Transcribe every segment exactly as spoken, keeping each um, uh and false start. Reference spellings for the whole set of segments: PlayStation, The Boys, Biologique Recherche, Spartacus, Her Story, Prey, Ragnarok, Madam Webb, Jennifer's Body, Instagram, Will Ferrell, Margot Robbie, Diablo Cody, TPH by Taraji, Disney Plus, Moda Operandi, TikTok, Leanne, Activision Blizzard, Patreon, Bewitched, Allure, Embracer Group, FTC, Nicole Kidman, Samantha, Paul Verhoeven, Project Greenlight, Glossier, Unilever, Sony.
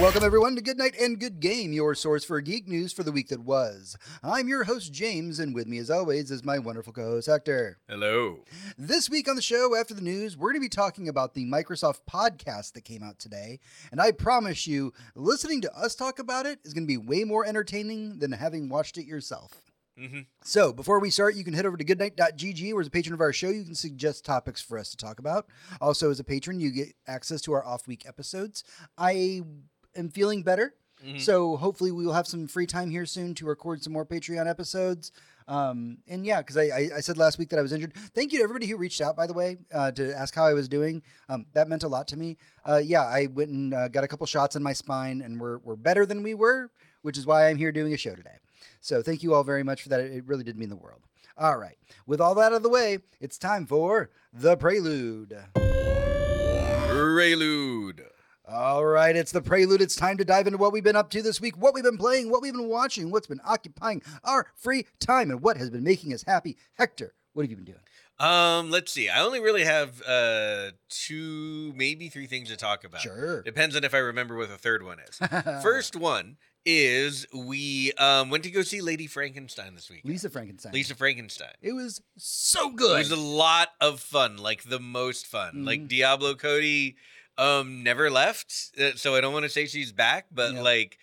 Welcome, everyone, to Goodnight and Good Game, your source for geek news for the week that was. I'm your host, James, and with me, as always, is my wonderful co-host, Hector. Hello. This week on the show, after the news, we're going to be talking about the Microsoft podcast that came out today, and I promise you, listening to us talk about it is going to be way more entertaining than having watched it yourself. Mm-hmm. So before we start, you can head over to goodnight dot g g, where as a patron of our show, you can suggest topics for us to talk about. Also, as a patron, you get access to our off-week episodes. I am feeling better, mm-hmm. so hopefully we will have some free time here soon to record some more Patreon episodes. Um, and yeah, because I, I, I said last week that I was injured. Thank you to everybody who reached out, by the way, uh, to ask how I was doing. Um, that meant a lot to me. Uh, yeah, I went and uh, got a couple shots in my spine, and we're we're better than we were, which is why I'm here doing a show today. So thank you all very much for that. It really did mean the world. All right. With all that out of the way, it's time for the Prelude. Prelude. All right. It's the Prelude. It's time to dive into what we've been up to this week, what we've been playing, what we've been watching, what's been occupying our free time, and what has been making us happy. Hector, what have you been doing? Um, let's see. I only really have uh, two, maybe three things to talk about. Sure. Depends on if I remember what the third one is. First one is we um, went to go see Lady Frankenstein this week. Lisa Frankenstein. Lisa Frankenstein. It was so good. It was a lot of fun, like the most fun. Mm-hmm. Like Diablo Cody um, never left, so I don't want to say she's back, but yep. like...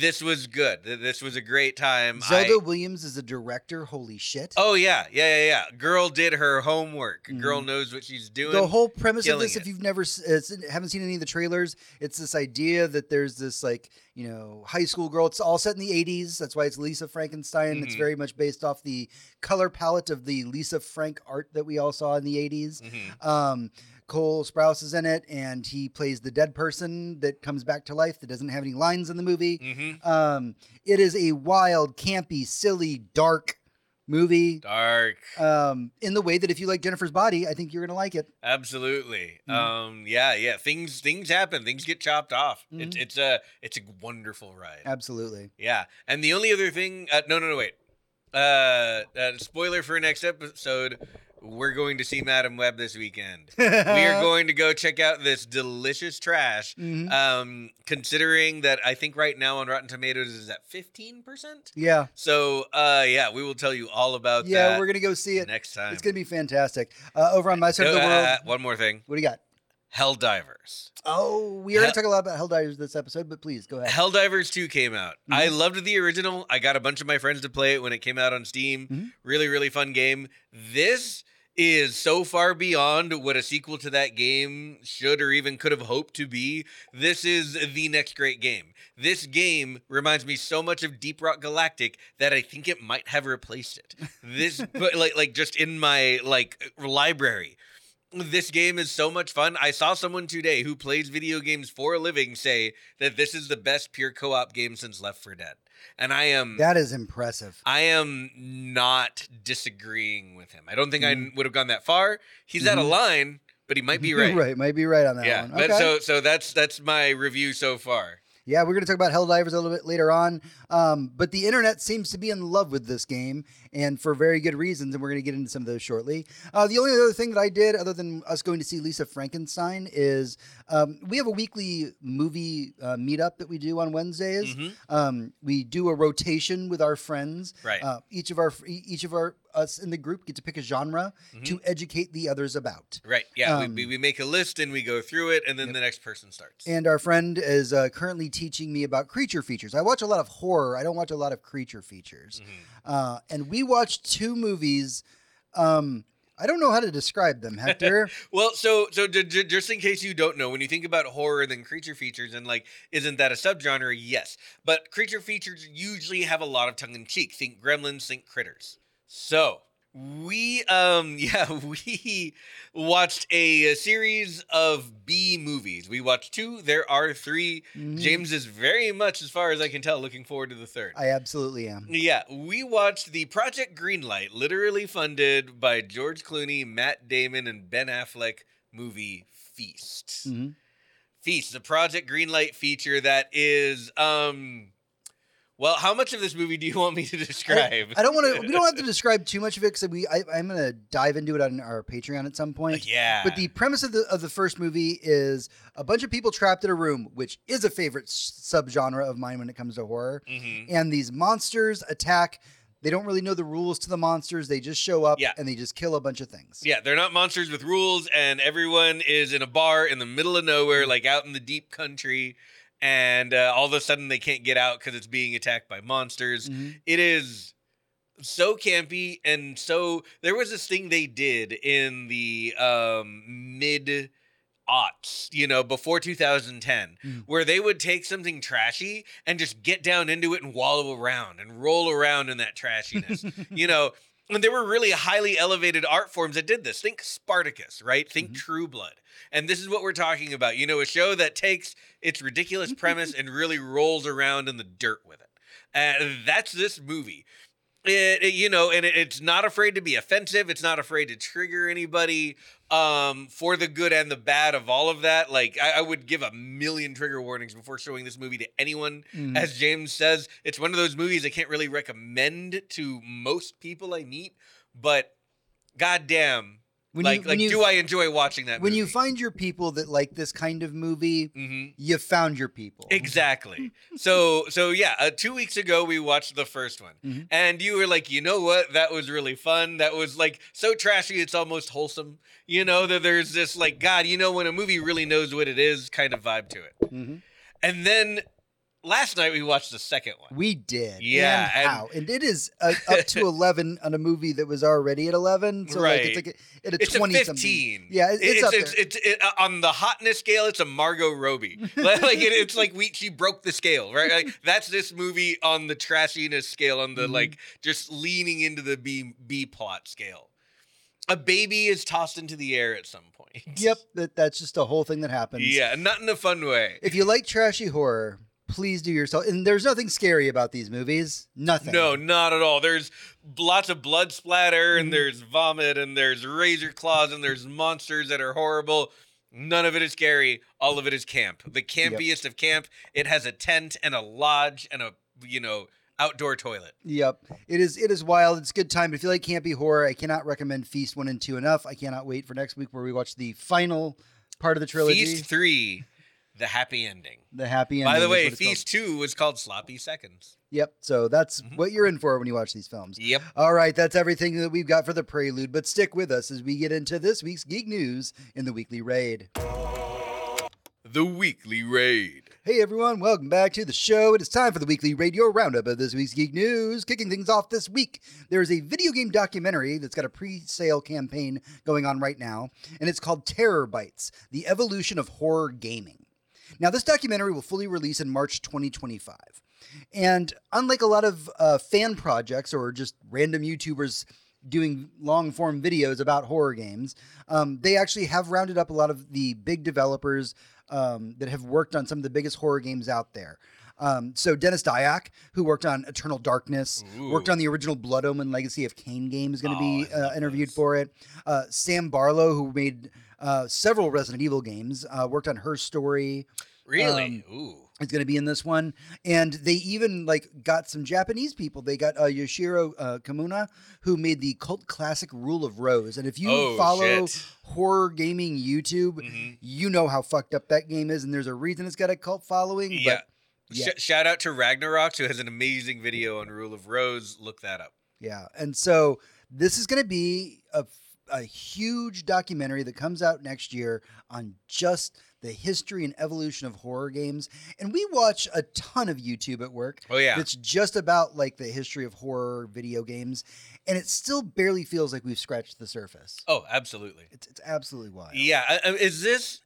This was good. This was a great time. Zelda I... Williams is a director. Holy shit. Oh, yeah. Yeah, yeah, yeah. Girl did her homework. Mm-hmm. Girl knows what she's doing. The whole premise of this, it. if you've never uh, haven't seen any of the trailers, it's this idea that there's this, like, you know, high school girl. It's all set in the eighties. That's why it's Lisa Frankenstein. Mm-hmm. It's very much based off the color palette of the Lisa Frank art that we all saw in the eighties. Mm-hmm. Um, Cole Sprouse is in it, and he plays the dead person that comes back to life that doesn't have any lines in the movie. Mm-hmm. Um, it is a wild, campy, silly, dark movie. Dark. Um, in the way that if you like Jennifer's Body, I think you're going to like it. Absolutely. Mm-hmm. Um, yeah, yeah. Things things happen. Things get chopped off. Mm-hmm. It's it's a it's a wonderful ride. Absolutely. Yeah. And the only other thing... Uh, no, no, no, wait. Uh, uh, spoiler for next episode... We're going to see Madam Webb this weekend. We are going to go check out this delicious trash. Mm-hmm. Um, considering that I think right now on Rotten Tomatoes is at fifteen percent. Yeah. So, uh, yeah, we will tell you all about yeah, that. Yeah, we're going to go see it next time. It's going to be fantastic. Uh, over on my side uh, of the world. One more thing. What do you got? Helldivers. Oh, we already Hell- talked a lot about Helldivers this episode, but please go ahead. Helldivers two came out. Mm-hmm. I loved the original. I got a bunch of my friends to play it when it came out on Steam. Mm-hmm. Really, really fun game. This is so far beyond what a sequel to that game should or even could have hoped to be. This is the next great game. This game reminds me so much of Deep Rock Galactic that I think it might have replaced it. This, but like, like just in my like library. This game is so much fun. I saw someone today who plays video games for a living say that this is the best pure co-op game since Left Four Dead. And I am... That is impressive. I am not disagreeing with him. I don't think mm-hmm. I would have gone that far. He's mm-hmm. out of line, but he might be right. Right, might be right on that yeah, one. Okay. But so so that's that's my review so far. Yeah, we're going to talk about Helldivers a little bit later on. Um, but the internet seems to be in love with this game, and for very good reasons, and we're going to get into some of those shortly. Uh, the only other thing that I did, other than us going to see Lisa Frankenstein, is um, we have a weekly movie uh, meetup that we do on Wednesdays. Mm-hmm. Um, we do a rotation with our friends. Right. Uh, each of our each of our us in the group get to pick a genre mm-hmm. to educate the others about. Right. Yeah. Um, we, we make a list and we go through it, and then yep. the next person starts. And our friend is uh, currently teaching me about creature features. I watch a lot of horror. I don't watch a lot of creature features. Mm-hmm. Uh, and we watched two movies. Um, I don't know how to describe them, Hector. Well, so so d- d- just in case you don't know, when you think about horror, then creature features, and like, isn't that a subgenre? Yes. But creature features usually have a lot of tongue in cheek. Think Gremlins, think Critters. So we, um, yeah, we watched a, a series of B movies. We watched two. There are three. Mm-hmm. James is very much, as far as I can tell, looking forward to the third. I absolutely am. Yeah. We watched the Project Greenlight, literally funded by George Clooney, Matt Damon, and Ben Affleck movie Feast. Mm-hmm. Feast, the Project Greenlight feature that is, um... Well, how much of this movie do you want me to describe? I, I don't want to. We don't have to describe too much of it because we. I, I'm going to dive into it on our Patreon at some point. Uh, yeah. But the premise of the of the first movie is a bunch of people trapped in a room, which is a favorite subgenre of mine when it comes to horror. Mm-hmm. And these monsters attack. They don't really know the rules to the monsters. They just show up yeah. and they just kill a bunch of things. Yeah, they're not monsters with rules, and everyone is in a bar in the middle of nowhere, like out in the deep country, and uh, all of a sudden they can't get out because it's being attacked by monsters. Mm-hmm. It is so campy, and so there was this thing they did in the um, mid aughts, you know, before two thousand ten, mm. where they would take something trashy and just get down into it and wallow around and roll around in that trashiness, you know. And there were really highly elevated art forms that did this. Think Spartacus, right? Think mm-hmm. True Blood. And this is what we're talking about, you know, a show that takes its ridiculous premise and really rolls around in the dirt with it. And that's this movie. It, it, you know, and it, it's not afraid to be offensive. It's not afraid to trigger anybody um, for the good and the bad of all of that. Like, I, I would give a million trigger warnings before showing this movie to anyone. Mm. As James says, it's one of those movies I can't really recommend to most people I meet. But goddamn, when like, you, like you, do I enjoy watching that when movie? When you find your people that like this kind of movie, mm-hmm. you found your people. Exactly. So, so yeah, uh, two weeks ago, we watched the first one. Mm-hmm. And you were like, you know what? That was really fun. That was like so trashy, it's almost wholesome. You know, that there's this like, God, you know, when a movie really knows what it is kind of vibe to it. Mm-hmm. And then last night, we watched the second one. We did. Yeah. And how? And, and it is uh, up to eleven on a movie that was already at eleven. So right. Like it's like a, at a it's twenty a fifteen. Something. Yeah, it, it's, it's up it's, there. It's, it's, it, uh, on the hotness scale, it's a Margot Robbie. like it, It's like we, she broke the scale, right? Like, that's this movie on the trashiness scale, on the mm-hmm. like just leaning into the B, B plot scale. A baby is tossed into the air at some point. Yep. That, that's just a whole thing that happens. Yeah, not in a fun way. If you like trashy horror, please do yourself. And there's nothing scary about these movies. Nothing. No, not at all. There's lots of blood splatter, and mm-hmm. there's vomit, and there's razor claws, and there's monsters that are horrible. None of it is scary. All of it is camp. The campiest yep. of camp. It has a tent and a lodge and a, you know, outdoor toilet. Yep. It is it is wild. It's a good time. But if you like campy horror, I cannot recommend Feast one and two enough. I cannot wait for next week where we watch the final part of the trilogy. Feast three. The happy ending. The happy ending. By the way, Feast two was called Sloppy Seconds. Yep. So that's mm-hmm. what you're in for when you watch these films. Yep. All right. That's everything that we've got for the prelude. But stick with us as we get into this week's Geek News in the Weekly Raid. The Weekly Raid. Hey, everyone. Welcome back to the show. It is time for the Weekly Raid, your roundup of this week's Geek News. Kicking things off this week, there is a video game documentary that's got a pre-sale campaign going on right now, and it's called Terror Bites, The Evolution of Horror Gaming. Now, this documentary will fully release in March twenty twenty-five. And unlike a lot of uh, fan projects or just random YouTubers doing long-form videos about horror games, um, they actually have rounded up a lot of the big developers um, that have worked on some of the biggest horror games out there. Um, so Dennis Dyack, who worked on Eternal Darkness, Ooh. worked on the original Blood Omen Legacy of Kain game, is going to oh, be uh, interviewed nice. for it. Uh, Sam Barlow, who made uh, several Resident Evil games, uh, worked on Her Story. Really? Um, Ooh. Is going to be in this one. And they even like got some Japanese people. They got uh, Yoshiro uh, Kamuna, who made the cult classic Rule of Rose. And if you oh, follow shit. horror gaming YouTube, mm-hmm. you know how fucked up that game is. And there's a reason it's got a cult following. Yeah. But Yeah. Sh- shout out to Ragnarok, who has an amazing video on Rule of Rose. Look that up. Yeah. And so this is going to be a, a huge documentary that comes out next year on just the history and evolution of horror games. And we watch a ton of YouTube at work. Oh, yeah. It's just about like the history of horror video games. And it still barely feels like we've scratched the surface. Oh, absolutely. It's, it's absolutely wild. Yeah. Is this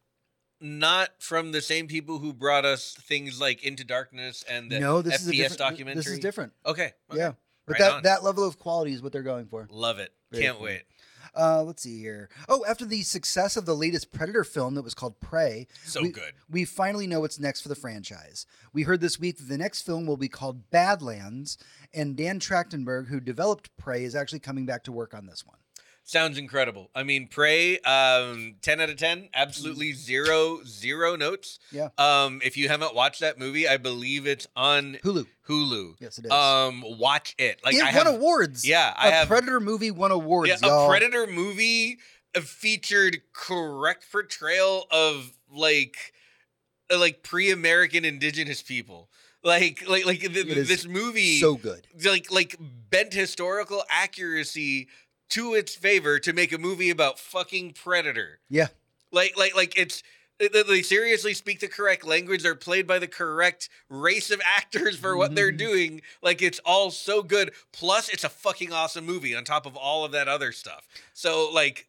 not from the same people who brought us things like Into Darkness and the no, this F P S is a different documentary? This is different. Okay. okay. Yeah. But right that, on. that level of quality is what they're going for. Love it. Very Can't cool. wait. Uh, let's see here. Oh, after the success of the latest Predator film that was called Prey, so we, good. we finally know what's next for the franchise. We heard this week that the next film will be called Badlands, and Dan Trachtenberg, who developed Prey, is actually coming back to work on this one. Sounds incredible. I mean, Prey, um, ten out of ten, absolutely zero, zero notes. Yeah. Um, if you haven't watched that movie, I believe it's on Hulu. Hulu. Yes, it is. Um, watch it. Like, it I won have, awards. Yeah. I a have, Predator movie won awards, yeah, y'all. A Predator movie featured correct portrayal of, like, like pre-American indigenous people. Like, like, like th- this movie, so good. Like, like bent historical accuracy to its favor to make a movie about fucking Predator. Yeah, like, like, like it's they seriously speak the correct language. They're played by the correct race of actors for what mm-hmm. they're doing. Like, it's all so good. Plus, it's a fucking awesome movie on top of all of that other stuff. So, like,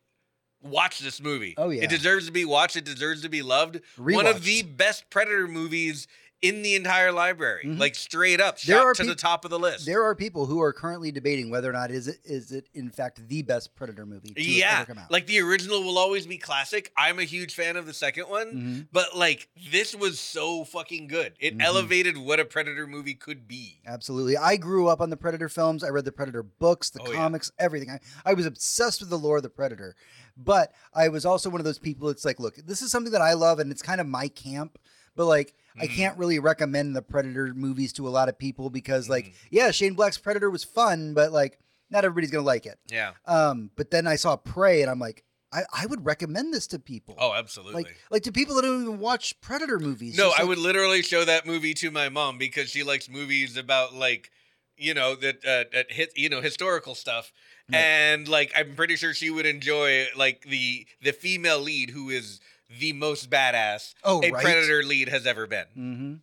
watch this movie. Oh yeah, it deserves to be watched. It deserves to be loved. Rewatched. One of the best Predator movies in the entire library, mm-hmm. like straight up, shot to pe- the top of the list. There are people who are currently debating whether or not is it is it in fact the best Predator movie to yeah. ever come out. Like, the original will always be classic. I'm a huge fan of the second one, mm-hmm. but like this was so fucking good. It mm-hmm. elevated what a Predator movie could be. Absolutely. I grew up on the Predator films. I read the Predator books, the oh, comics, yeah. everything. I, I was obsessed with the lore of the Predator, but I was also one of those people that's like, look, this is something that I love and it's kind of my camp, but like, I can't really recommend the Predator movies to a lot of people because, like, yeah, Shane Black's Predator was fun, but, like, not everybody's going to like it. Yeah. Um. But then I saw Prey, and I'm like, I, I would recommend this to people. Oh, absolutely. Like, like to people that don't even watch Predator movies. No, I like, would literally show that movie to my mom because she likes movies about, like, you know, that, uh, that hit, you know, historical stuff. Right. And, like, I'm pretty sure she would enjoy, like, the the female lead who is the most badass oh, a right? Predator lead has ever been. Mm-hmm.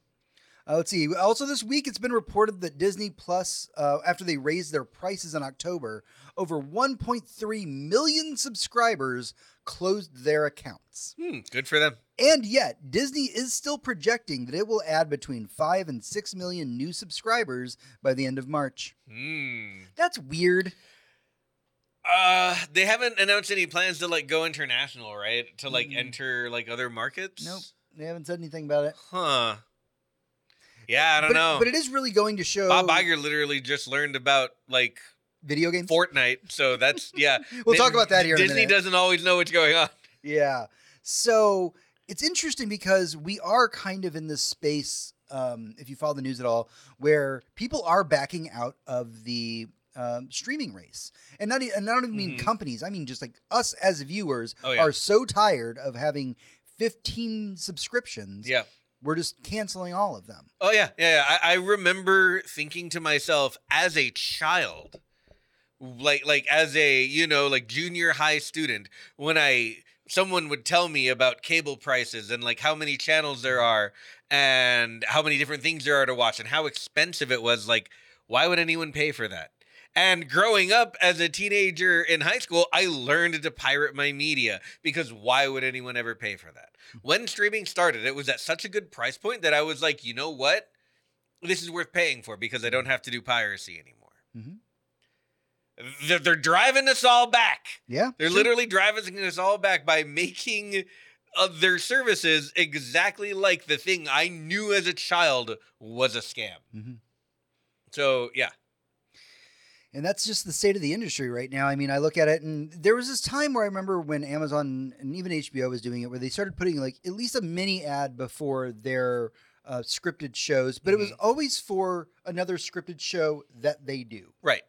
Uh, let's see. Also this week, it's been reported that Disney Plus, uh, after they raised their prices in October, over one point three million subscribers closed their accounts. Hmm, good for them. And yet, Disney is still projecting that it will add between five and six million new subscribers by the end of March. Hmm. That's weird. Uh, they haven't announced any plans to, like, go international, right? To, like, mm. enter, like, other markets? Nope. They haven't said anything about it. Huh. Yeah, I don't but know. It, but it is really going to show... Bob Iger literally just learned about, like... video games? Fortnite. So that's, yeah. We'll they, talk about that here Disney in a minute. Doesn't always know what's going on. Yeah. So it's interesting because we are kind of in this space, um, if you follow the news at all, where people are backing out of the... Um, streaming race, and not and I don't even mean mm-hmm. companies. I mean just like us as viewers oh, yeah. are so tired of having fifteen subscriptions. Yeah, we're just canceling all of them. Oh yeah, yeah. yeah. I, I remember thinking to myself as a child, like like as a you know like junior high student, when I someone would tell me about cable prices and like how many channels there are and how many different things there are to watch and how expensive it was. Like, why would anyone pay for that? And growing up as a teenager in high school, I learned to pirate my media because why would anyone ever pay for that? When streaming started, it was at such a good price point that I was like, you know what? This is worth paying for because I don't have to do piracy anymore. Mm-hmm. They're, they're driving us all back. Yeah. They're sure. literally driving us all back by making of their services exactly like the thing I knew as a child was a scam. Mm-hmm. So, yeah. And that's just the state of the industry right now. I mean, I look at it, and there was this time where I remember when Amazon and even H B O was doing it, where they started putting like at least a mini ad before their uh, scripted shows, but mm-hmm. it was always for another scripted show that they do. Right.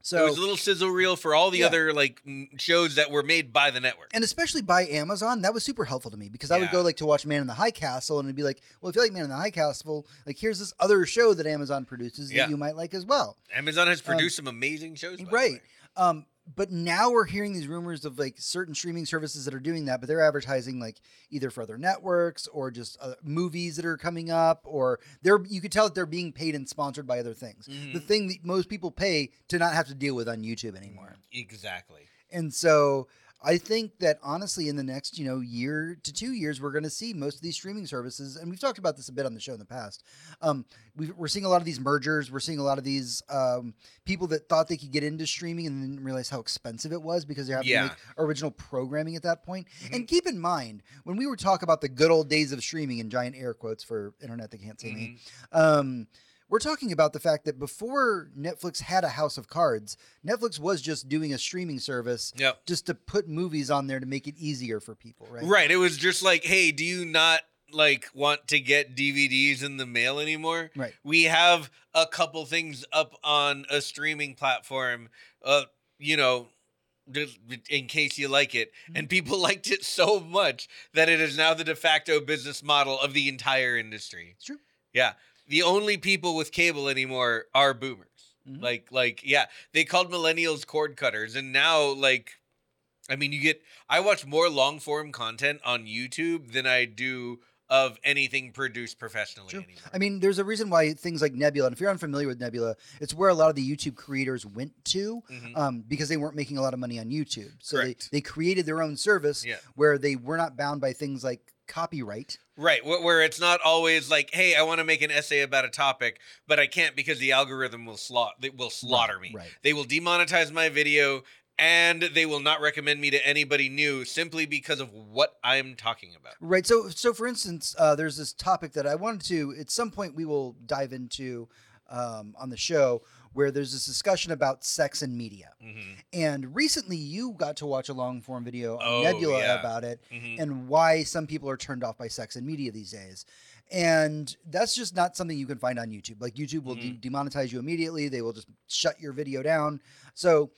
So it was a little sizzle reel for all the yeah. other like shows that were made by the network, and especially by Amazon. That was super helpful to me because yeah. I would go like to watch Man in the High Castle, and it'd be like, "Well, if you like Man in the High Castle, like here's this other show that Amazon produces yeah. that you might like as well." Amazon has produced um, some amazing shows, by right? The way. Um, but now we're hearing these rumors of like certain streaming services that are doing that, but they're advertising like either for other networks or just uh, movies that are coming up, or they're you could tell that they're being paid and sponsored by other things. Mm-hmm. The thing that most people pay to not have to deal with on YouTube anymore. Exactly. And so I think that honestly in the next, you know, year to two years, we're going to see most of these streaming services. And we've talked about this a bit on the show in the past. Um, we've, we're seeing a lot of these mergers. We're seeing a lot of these um, people that thought they could get into streaming and didn't realize how expensive it was because they have yeah. to make original programming at that point. Mm-hmm. And keep in mind, when we were talking about the good old days of streaming in giant air quotes for internet that can't see mm-hmm. me, um, We're talking about the fact that before Netflix had a house of cards, Netflix was just doing a streaming service yep. just to put movies on there to make it easier for people, right? Right. It was just like, hey, do you not like want to get D V Ds in the mail anymore? Right. We have a couple things up on a streaming platform, uh, you know, just in case you like it. And people liked it so much that it is now the de facto business model of the entire industry. It's true. Yeah. The only people with cable anymore are boomers. Mm-hmm. Like, like, yeah, they called millennials cord cutters. And now, like, I mean, you get, I watch more long form content on YouTube than I do of anything produced professionally. Sure. Anymore. I mean, there's a reason why things like Nebula, and if you're unfamiliar with Nebula, it's where a lot of the YouTube creators went to mm-hmm. um, because they weren't making a lot of money on YouTube. So they, they created their own service yeah. where they were not bound by things like copyright. Right, where it's not always like, hey, I want to make an essay about a topic, but I can't because the algorithm will, sla- will slaughter right, me. Right. They will demonetize my video, and they will not recommend me to anybody new simply because of what I'm talking about. Right. So, so for instance, uh, there's this topic that I wanted to, at some point we will dive into um, on the show, where there's this discussion about sex and media. Mm-hmm. And recently you got to watch a long form video on oh, Nebula yeah. about it mm-hmm. and why some people are turned off by sex and media these days. And that's just not something you can find on YouTube. Like YouTube will mm-hmm. de- demonetize you immediately. They will just shut your video down. So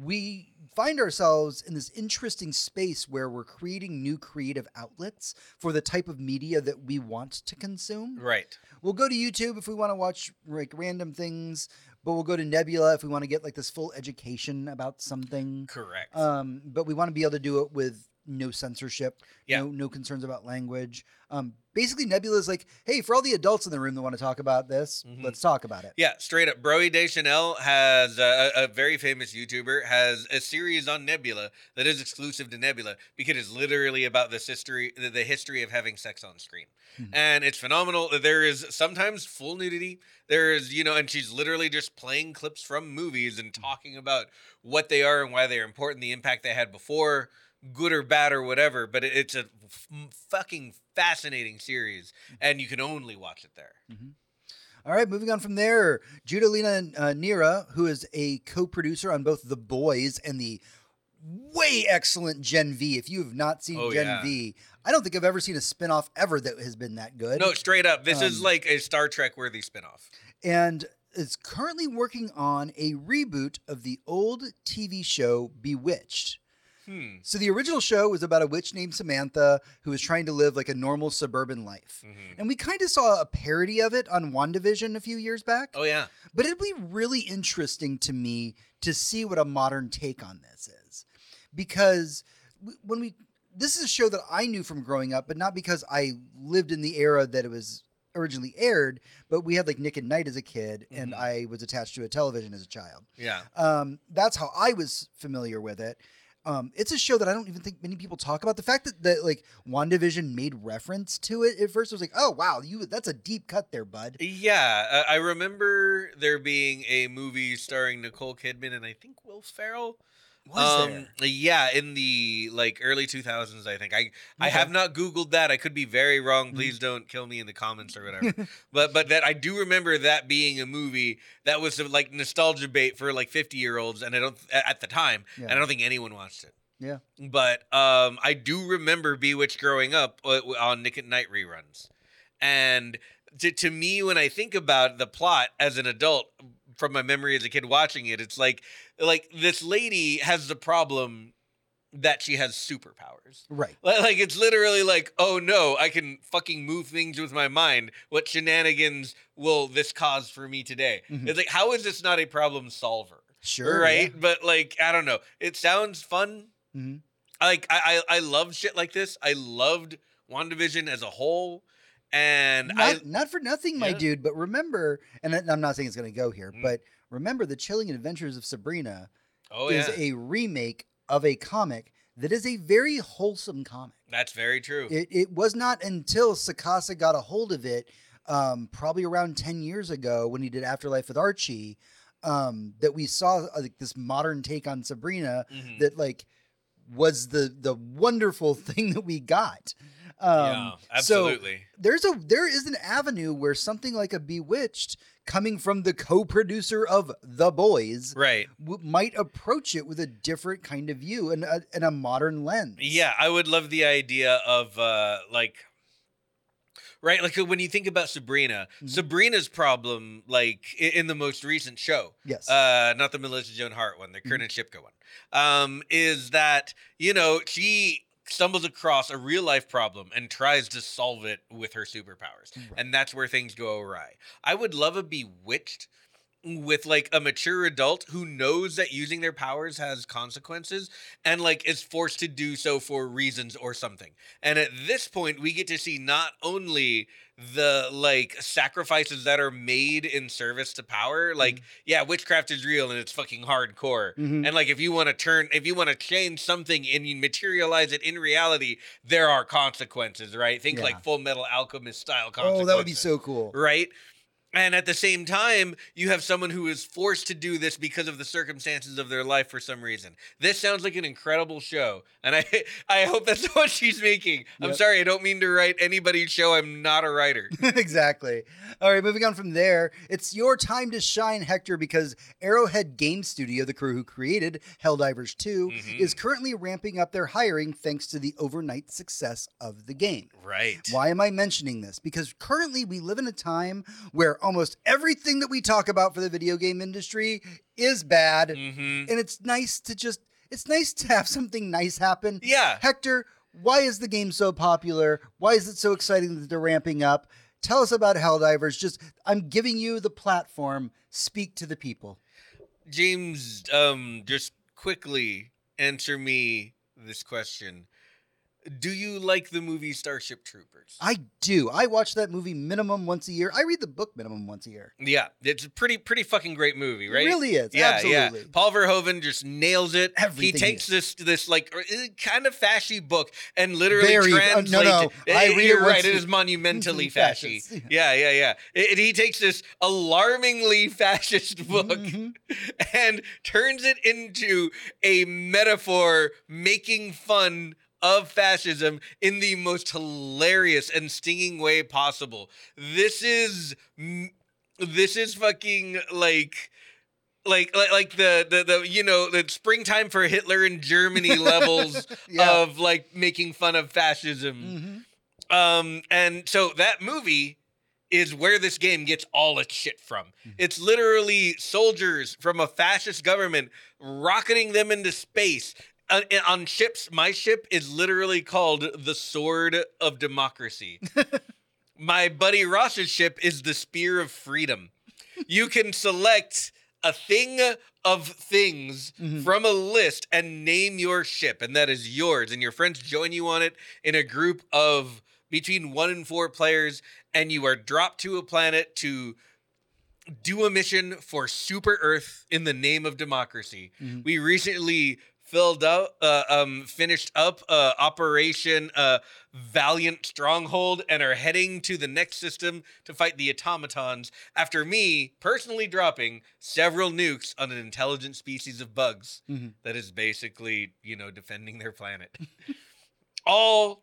we find ourselves in this interesting space where we're creating new creative outlets for the type of media that we want to consume. Right. We'll go to YouTube if we want to watch like random things, but we'll go to Nebula if we want to get like this full education about something. Correct. Um, but we want to be able to do it with no censorship, yeah. no no concerns about language. Um, basically, Nebula is like, hey, for all the adults in the room that want to talk about this, mm-hmm. let's talk about it. Yeah, straight up. Broe Deschanel has a, a very famous YouTuber has a series on Nebula that is exclusive to Nebula because it's literally about the history the history of having sex on screen, mm-hmm. and it's phenomenal. There is sometimes full nudity. There is, you know, and she's literally just playing clips from movies and talking about what they are and why they are important, the impact they had before. Good or bad or whatever, but it's a f- fucking fascinating series, and you can only watch it there. Mm-hmm. All right, moving on from there, Judalina uh, Nira, who is a co-producer on both The Boys and the way excellent Gen V. If you have not seen oh, Gen yeah. V, I don't think I've ever seen a spinoff ever that has been that good. No, straight up. This um, is like a Star Trek-worthy spinoff. And is currently working on a reboot of the old T V show Bewitched. Hmm. So the original show was about a witch named Samantha who was trying to live like a normal suburban life. Mm-hmm. And we kind of saw a parody of it on WandaVision a few years back. Oh, yeah. But it'd be really interesting to me to see what a modern take on this is. Because when we, this is a show that I knew from growing up, but not because I lived in the era that it was originally aired, but we had like Nick at Night as a kid, mm-hmm. and I was attached to a television as a child. Yeah. Um, that's how I was familiar with it. Um, it's a show that I don't even think many people talk about. The fact that, that like WandaVision made reference to it at first was like, oh, wow, you that's a deep cut there, bud. Yeah, uh, I remember there being a movie starring Nicole Kidman and I think Will Ferrell. Was um, there? Yeah, in the like early two thousands, I think. I okay. I have not Googled that. I could be very wrong. Please mm-hmm. don't kill me in the comments or whatever. but but that I do remember that being a movie that was like nostalgia bait for like fifty year olds, and I don't at the time, yeah. and I don't think anyone watched it. Yeah. But um, I do remember Bewitched growing up on Nick at Night reruns, and to to me, when I think about the plot as an adult. From my memory as a kid watching it, it's like, like this lady has the problem that she has superpowers. Right. Like, it's literally like, oh no, I can fucking move things with my mind. What shenanigans will this cause for me today? Mm-hmm. It's like, how is this not a problem solver? Sure. Right. Yeah. But like, I don't know. It sounds fun. Mm-hmm. Like I, I, I love shit like this. I loved WandaVision as a whole. And not, I, not for nothing, my yeah. dude, but remember, and I'm not saying it's going to go here, mm. but remember The Chilling Adventures of Sabrina oh, is yeah. a remake of a comic that is a very wholesome comic. That's very true. It, it was not until Sakasa got a hold of it um, probably around ten years ago when he did Afterlife with Archie um, that we saw uh, like, this modern take on Sabrina mm-hmm. that like was the the wonderful thing that we got. Um, yeah, absolutely. So there's a there is an avenue where something like a Bewitched, coming from the co-producer of The Boys, right, w- might approach it with a different kind of view and a, and a modern lens. Yeah, I would love the idea of uh, like. Right, like when you think about Sabrina, mm-hmm. Sabrina's problem, like in the most recent show, yes, uh, not the Melissa Joan Hart one, the mm-hmm. Kernan Shipka one, um, is that you know she stumbles across a real life problem and tries to solve it with her superpowers, right. And that's where things go awry. I would love a Bewitched with like a mature adult who knows that using their powers has consequences and like is forced to do so for reasons or something. And at this point, we get to see not only the like sacrifices that are made in service to power, like, mm-hmm. yeah, witchcraft is real and it's fucking hardcore. Mm-hmm. And like, if you want to turn, if you want to change something and you materialize it in reality, there are consequences, right? Think yeah. like Full Metal Alchemist style consequences. Oh, that would be so cool. Right? And at the same time, you have someone who is forced to do this because of the circumstances of their life for some reason. This sounds like an incredible show. And I I hope that's what she's making. Yep. I'm sorry, I don't mean to write anybody's show. I'm not a writer. Exactly. All right, moving on from there. It's your time to shine, Hector, because Arrowhead Game Studio, the crew who created Helldivers two, mm-hmm. is currently ramping up their hiring thanks to the overnight success of the game. Right. Why am I mentioning this? Because currently we live in a time where almost everything that we talk about for the video game industry is bad. Mm-hmm. And it's nice to just, it's nice to have something nice happen. Yeah. Hector, why is the game so popular? Why is it so exciting that they're ramping up? Tell us about Helldivers. Just, I'm giving you the platform. Speak to the people. James, um, just quickly answer me this question. Do you like the movie Starship Troopers? I do. I watch that movie minimum once a year. I read the book minimum once a year. Yeah. It's a pretty pretty fucking great movie, right? It really is. Yeah, absolutely. Yeah. Paul Verhoeven just nails it. Everything he takes is. this this like kind of fashy book and literally Very, translates uh, no, no. it. I read You're it right. It is monumentally fashy. Yeah, yeah, yeah. It, it, he takes this alarmingly fascist book mm-hmm. and turns it into a metaphor making fun of fascism in the most hilarious and stinging way possible. This is, this is fucking like, like, like, like the, the, the, you know, the Springtime for Hitler in Germany levels yeah. of like making fun of fascism. Mm-hmm. Um, and so that movie is where this game gets all its shit from. Mm-hmm. It's literally soldiers from a fascist government rocketing them into space. Uh, on ships, my ship is literally called the Sword of Democracy. My buddy Ross's ship is the Spear of Freedom. You can select a thing of things mm-hmm. from a list and name your ship, and that is yours. And your friends join you on it in a group of between one and four players, and you are dropped to a planet to do a mission for Super Earth in the name of democracy. Mm-hmm. We recently... Filled out, uh, um, finished up uh, Operation uh, Valiant Stronghold and are heading to the next system to fight the automatons after me personally dropping several nukes on an intelligent species of bugs mm-hmm. that is basically, you know, defending their planet. All...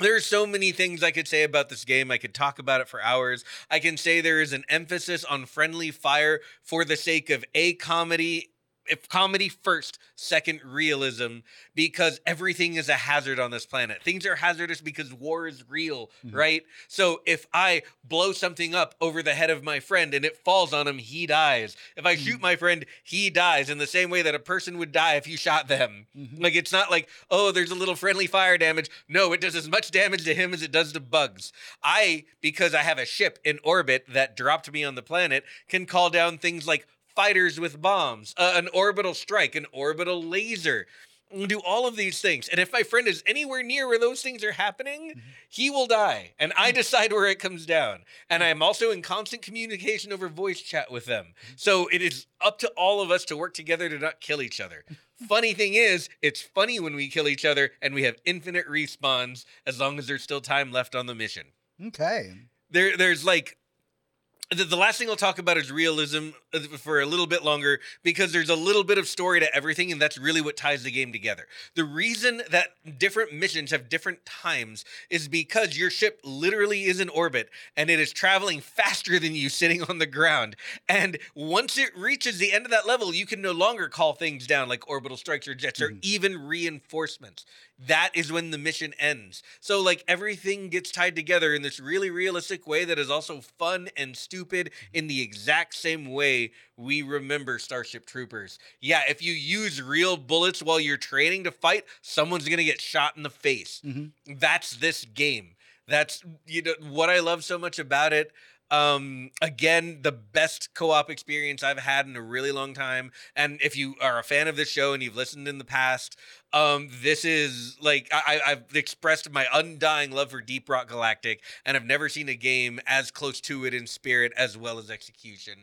There are so many things I could say about this game. I could talk about it for hours. I can say there is an emphasis on friendly fire for the sake of a comedy If comedy first, second realism, because everything is a hazard on this planet. Things are hazardous because war is real, mm-hmm. right? So if I blow something up over the head of my friend and it falls on him, he dies. If I mm-hmm. shoot my friend, he dies in the same way that a person would die if you shot them. Mm-hmm. Like, it's not like, oh, there's a little friendly fire damage. No, it does as much damage to him as it does to bugs. I, because I have a ship in orbit that dropped me on the planet, can call down things like fighters with bombs, uh, an orbital strike, an orbital laser. We'll do all of these things. And if my friend is anywhere near where those things are happening, mm-hmm. he will die. And I decide where it comes down. And I'm also in constant communication over voice chat with them. So it is up to all of us to work together to not kill each other. Funny thing is, it's funny when we kill each other and we have infinite respawns as long as there's still time left on the mission. Okay. There, there's like... the, the last thing I'll talk about is realism for a little bit longer, because there's a little bit of story to everything, and that's really what ties the game together. The reason that different missions have different times is because your ship literally is in orbit, and it is traveling faster than you sitting on the ground. And once it reaches the end of that level, you can no longer call things down like orbital strikes or jets, mm-hmm. or even reinforcements. That is when the mission ends. So like everything gets tied together in this really realistic way that is also fun and stupid in the exact same way we remember Starship Troopers. Yeah, if you use real bullets while you're training to fight, someone's going to get shot in the face. Mm-hmm. That's this game. That's, you know, what I love so much about it. Um, again, the best co-op experience I've had in a really long time. And if you are a fan of this show and you've listened in the past, um, this is like, I, I've expressed my undying love for Deep Rock Galactic, and I've never seen a game as close to it in spirit as well as execution.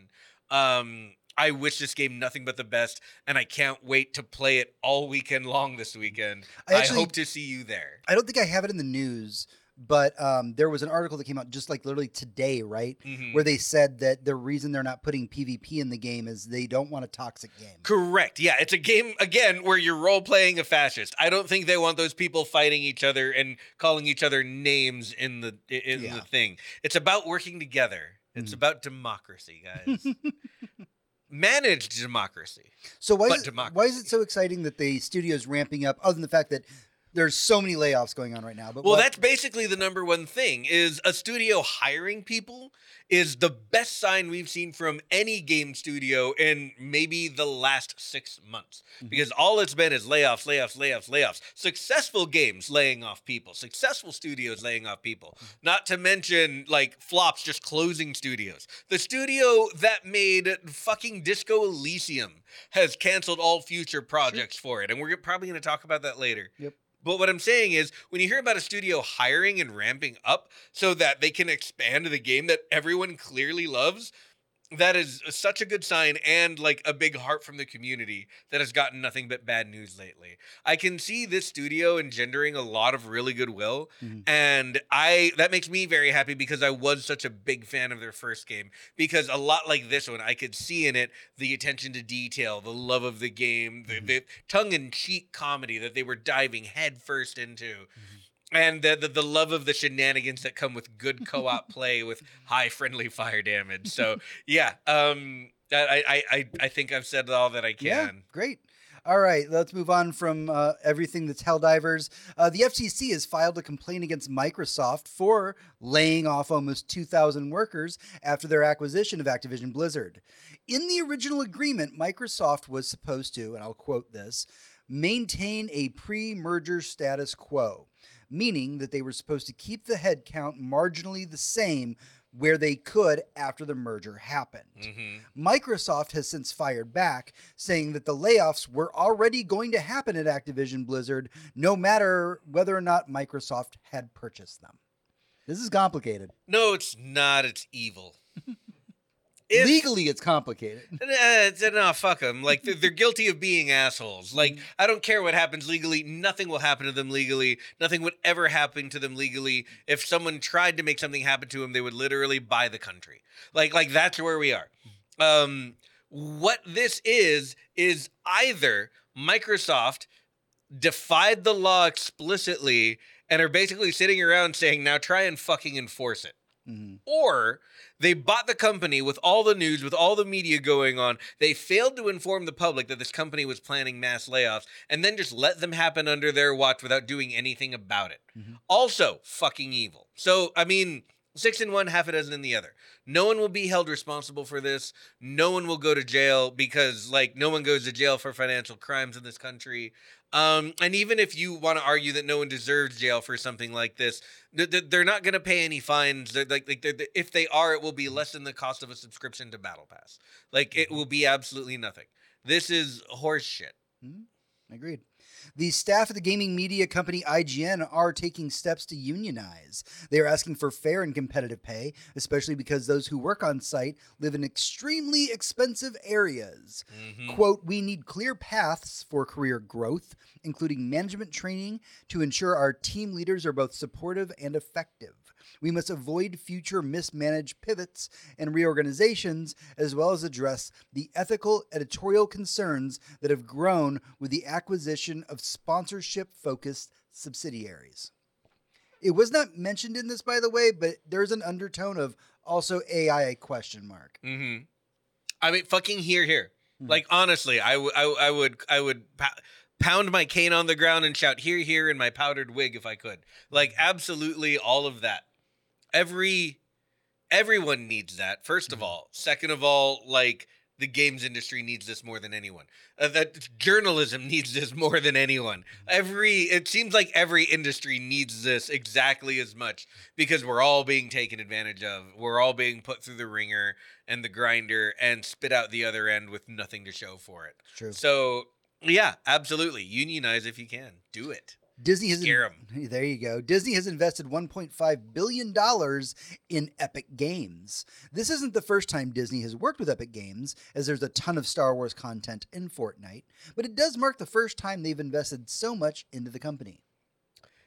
Um, I wish this game nothing but the best, and I can't wait to play it all weekend long this weekend. I, actually, I hope to see you there. I don't think I have it in the news, but um, there was an article that came out just like literally today, right? Mm-hmm. Where they said that the reason they're not putting PvP in the game is they don't want a toxic game. Correct. Yeah. It's a game, again, where you're role-playing a fascist. I don't think they want those people fighting each other and calling each other names in the, in yeah. the thing. It's about working together. It's mm-hmm. about democracy, guys. Managed democracy. So why is, it, why is it so exciting that the studio's ramping up, other than the fact that there's so many layoffs going on right now? But well, what? That's basically the number one thing, is a studio hiring people is the best sign we've seen from any game studio in maybe the last six months. Mm-hmm. Because all it's been is layoffs, layoffs, layoffs, layoffs. Successful games laying off people. Successful studios laying off people. Mm-hmm. Not to mention, like, flops just closing studios. The studio that made fucking Disco Elysium has canceled all future projects sure. for it. And we're probably going to talk about that later. Yep. But what I'm saying is, when you hear about a studio hiring and ramping up so that they can expand the game that everyone clearly loves, that is such a good sign, and like a big heart from the community that has gotten nothing but bad news lately. I can see this studio engendering a lot of really goodwill, mm-hmm. and I that makes me very happy, because I was such a big fan of their first game. Because a lot like this one, I could see in it the attention to detail, the love of the game, mm-hmm. the, the tongue-in-cheek comedy that they were diving headfirst into. Mm-hmm. And the, the the love of the shenanigans that come with good co-op play with high friendly fire damage. So, yeah, um, I, I, I think I've said all that I can. Yeah, great. All right, let's move on from uh, everything that's Helldivers. Uh, the F T C has filed a complaint against Microsoft for laying off almost two thousand workers after their acquisition of Activision Blizzard. In the original agreement, Microsoft was supposed to, and I'll quote this, maintain a pre-merger status quo, meaning that they were supposed to keep the headcount marginally the same where they could after the merger happened. Mm-hmm. Microsoft has since fired back, saying that the layoffs were already going to happen at Activision Blizzard, no matter whether or not Microsoft had purchased them. This is complicated. No, it's not. It's evil. If, Legally, it's complicated. Uh, it's, uh, no, fuck them. Like, they're, they're guilty of being assholes. Like, I don't care what happens legally. Nothing will happen to them legally. Nothing would ever happen to them legally. If someone tried to make something happen to them, they would literally buy the country. Like, like that's where we are. Um, what this is, is either Microsoft defied the law explicitly and are basically sitting around saying, now try and fucking enforce it. Mm-hmm. Or they bought the company with all the news, with all the media going on. They failed to inform the public that this company was planning mass layoffs and then just let them happen under their watch without doing anything about it. Mm-hmm. Also fucking evil. So, I mean, six in one, half a dozen in the other. No one will be held responsible for this. No one will go to jail, because like no one goes to jail for financial crimes in this country. Um, and even if you want to argue that no one deserves jail for something like this, th- they're not going to pay any fines. They're, like, like they're, they're, if they are, it will be less than the cost of a subscription to Battle Pass. Like, it will be absolutely nothing. This is horse shit. Mm-hmm. Agreed. The staff of the gaming media company I G N are taking steps to unionize. They are asking for fair and competitive pay, especially because those who work on site live in extremely expensive areas. Mm-hmm. Quote, we need clear paths for career growth, including management training, to ensure our team leaders are both supportive and effective. We must avoid future mismanaged pivots and reorganizations, as well as address the ethical editorial concerns that have grown with the acquisition of sponsorship-focused subsidiaries. It was not mentioned in this, by the way, but there's an undertone of also A I question mark. Mm-hmm. I mean, fucking hear, hear. Mm-hmm. Like, honestly, I, w- I, w- I would, I would pow- pound my cane on the ground and shout hear, hear in my powdered wig if I could. Like, absolutely all of that. Every, everyone needs that, first mm-hmm. of all. Second of all, like, the games industry needs this more than anyone. Uh, that journalism needs this more than anyone. Every, it seems like every industry needs this exactly as much, because we're all being taken advantage of. We're all being put through the ringer and the grinder and spit out the other end with nothing to show for it. True. So yeah, absolutely. Unionize if you can. Do it. Disney has Scare in- there you go. Disney has invested one point five billion dollars in Epic Games. This isn't the first time Disney has worked with Epic Games, as there's a ton of Star Wars content in Fortnite, but it does mark the first time they've invested so much into the company.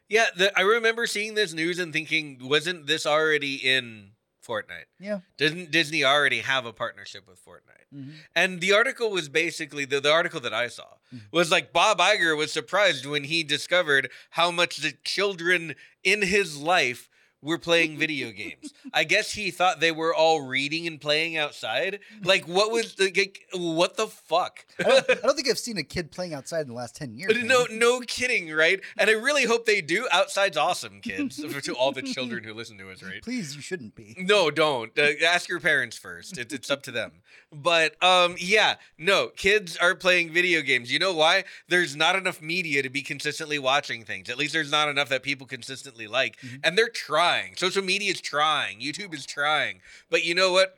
Yeah, the, I remember seeing this news and thinking, wasn't this already in Fortnite? Yeah. Doesn't Disney already have a partnership with Fortnite? Mm-hmm. And the article was basically, the, the article that I saw mm-hmm. was like, Bob Iger was surprised when he discovered how much the children in his life were playing video games. I guess he thought they were all reading and playing outside. Like, what was the, like, what the fuck? I don't, I don't think I've seen a kid playing outside in the last ten years. No, man. No kidding, right? And I really hope they do. Outside's awesome, kids. To all the children who listen to us, right? Please, you shouldn't be. No, don't. Uh, ask your parents first. It, it's up to them. But, um, yeah, no, kids are playing video games. You know why? There's not enough media to be consistently watching things. At least there's not enough that people consistently like. Mm-hmm. And they're trying. Social media is trying. YouTube is trying. But you know what?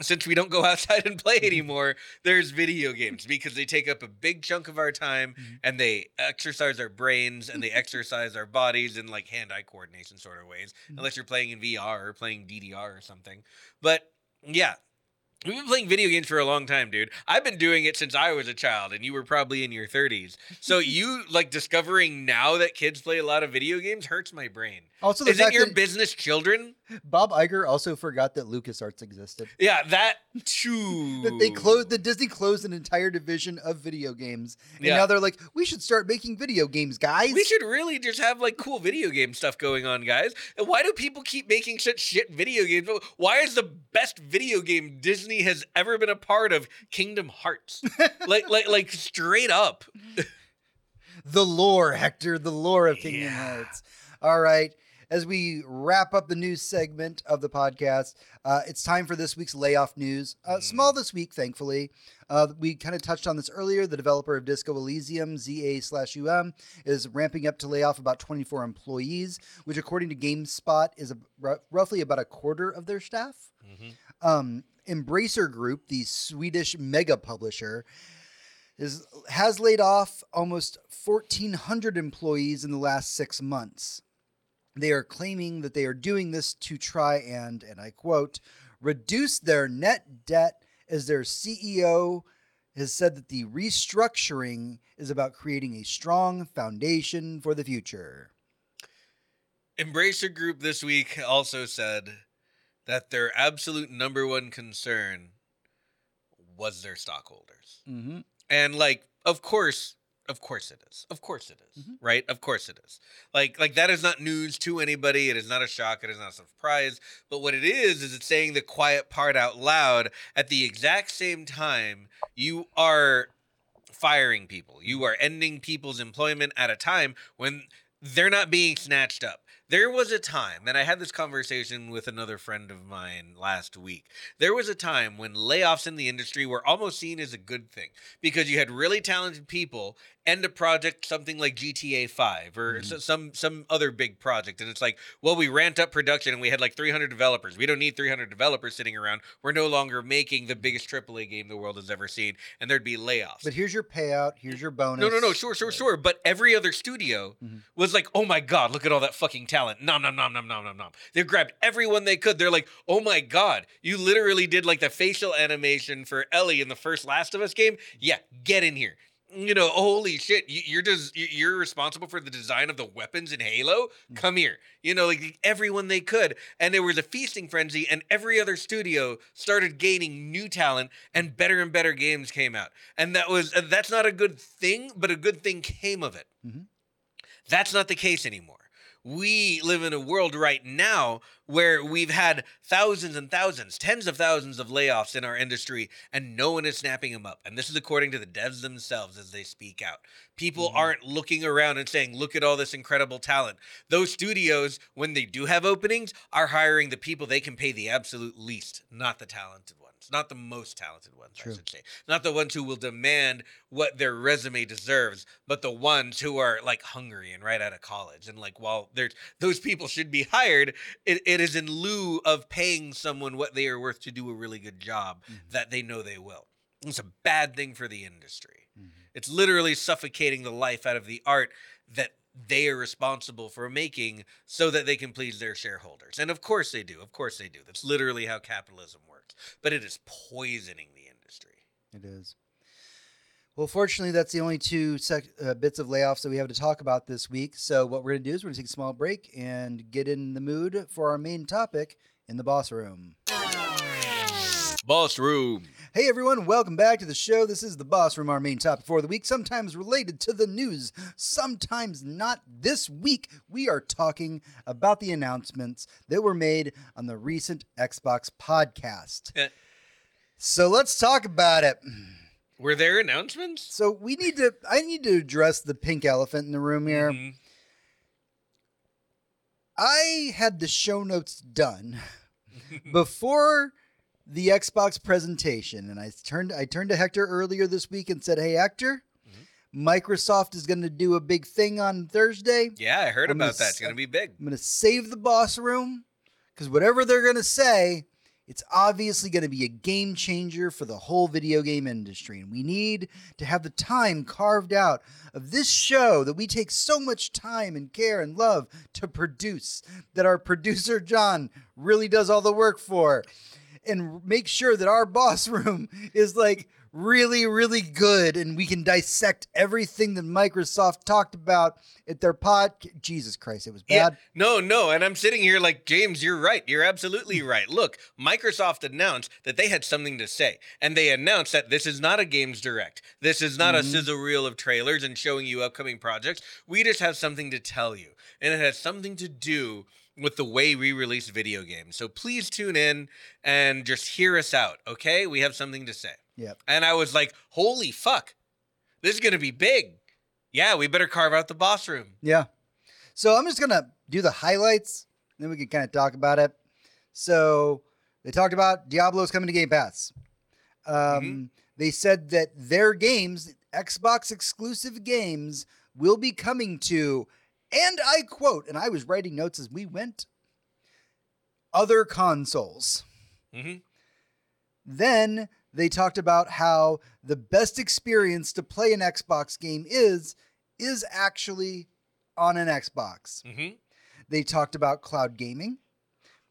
Since we don't go outside and play anymore, there's video games, because they take up a big chunk of our time, and they exercise our brains, and they exercise our bodies in like hand-eye coordination sort of ways, unless you're playing in V R or playing D D R or something. But yeah, we've been playing video games for a long time, dude. I've been doing it since I was a child, and you were probably in your thirties. So you, like, discovering now that kids play a lot of video games hurts my brain. Also, the isn't your business children? Bob Iger also forgot that LucasArts existed. Yeah, that too. That they closed, that Disney closed an entire division of video games. And yeah. Now they're like, we should start making video games, guys. We should really just have, like, cool video game stuff going on, guys. And why do people keep making such shit video games? Why is the best video game Disney has ever been a part of Kingdom Hearts? like like like straight up. The lore, Hector, the lore of Kingdom yeah. Hearts. All right, as we wrap up the news segment of the podcast, uh it's time for this week's layoff news. Uh mm. Small this week, thankfully. Uh we kind of touched on this earlier. The developer of Disco Elysium, Z A slash U M, is ramping up to lay off about twenty-four employees, which according to GameSpot is a, r- roughly about a quarter of their staff. Mm-hmm. um Embracer Group, the Swedish mega publisher, is, has laid off almost fourteen hundred employees in the last six months. They are claiming that they are doing this to try and, and I quote, reduce their net debt, as their C E O has said that the restructuring is about creating a strong foundation for the future. Embracer Group this week also said that their absolute number one concern was their stockholders. Mm-hmm. And, like, of course, of course it is. Of course it is, mm-hmm. right? Of course it is. Like, like that is not news to anybody. It is not a shock. It is not a surprise. But what it is, is it's saying the quiet part out loud at the exact same time you are firing people. You are ending people's employment at a time when they're not being snatched up. There was a time, and I had this conversation with another friend of mine last week. There was a time when layoffs in the industry were almost seen as a good thing, because you had really talented people end a project, something like G T A five or mm-hmm. some some other big project. And it's like, well, we ramped up production and we had like three hundred developers. We don't need three hundred developers sitting around. We're no longer making the biggest triple A game the world has ever seen. And there'd be layoffs. But here's your payout. Here's your bonus. No, no, no. Sure, sure, sure. But every other studio mm-hmm. was like, oh my God, look at all that fucking talent. Nom, nom, nom, nom, nom, nom, nom. They grabbed everyone they could. They're like, oh my God, you literally did like the facial animation for Ellie in the first Last of Us game? Yeah, get in here. you know, holy shit, you're just, you're responsible for the design of the weapons in Halo? Come here. You know, like everyone they could. And there was a feasting frenzy, and every other studio started gaining new talent, and better and better games came out. And that was, that's not a good thing, but a good thing came of it. Mm-hmm. That's not the case anymore. We live in a world right now where we've had thousands and thousands, tens of thousands of layoffs in our industry, and no one is snapping them up. And this is according to the devs themselves as they speak out. People mm-hmm. aren't looking around and saying, look at all this incredible talent. Those studios, when they do have openings, are hiring the people they can pay the absolute least, not the talented ones, not the most talented ones, True. I should say. Not the ones who will demand what their resume deserves, but the ones who are like hungry and right out of college. And like, while there's, those people should be hired, it, it is in lieu of paying someone what they are worth to do a really good job mm-hmm. that they know they will. It's a bad thing for the industry. Mm-hmm. It's literally suffocating the life out of the art that they are responsible for making so that they can please their shareholders. And of course they do. Of course they do. That's literally how capitalism works. But it is poisoning the industry. It is. Well, fortunately, that's the only two sec- uh, bits of layoffs that we have to talk about this week. So what we're going to do is we're going to take a small break and get in the mood for our main topic in the boss room. Boss room. Hey, everyone. Welcome back to the show. This is the boss room, our main topic for the week, sometimes related to the news, sometimes not. This week, we are talking about the announcements that were made on the recent Xbox podcast. So let's talk about it. Were there announcements? So we need to, I need to address the pink elephant in the room here. Mm-hmm. I had the show notes done before the Xbox presentation. And I turned, I turned to Hector earlier this week and said, hey, Hector, mm-hmm. Microsoft is going to do a big thing on Thursday. Yeah, I heard I'm about that. Sa- it's going to be big. I'm going to save the boss room because whatever they're going to say, it's obviously going to be a game changer for the whole video game industry. And we need to have the time carved out of this show that we take so much time and care and love to produce, that our producer, John, really does all the work for, and make sure that our boss room is like really, really good. And we can dissect everything that Microsoft talked about at their pod. Jesus Christ, it was bad. Yeah. No, no. And I'm sitting here like, James, you're right. You're absolutely right. Look, Microsoft announced that they had something to say, and they announced that this is not a Games Direct. This is not mm-hmm. a sizzle reel of trailers and showing you upcoming projects. We just have something to tell you, and it has something to do with the way we release video games. So please tune in and just hear us out, okay? We have something to say. Yep. And I was like, holy fuck, this is going to be big. Yeah, we better carve out the boss room. Yeah. So I'm just going to do the highlights, and then we can kind of talk about it. So they talked about Diablo's coming to Game Pass. Um, mm-hmm. They said that their games, Xbox exclusive games, will be coming to, and I quote, and I was writing notes as we went, other consoles. Mm-hmm. Then they talked about how the best experience to play an Xbox game is, is actually on an Xbox. Mm-hmm. They talked about cloud gaming,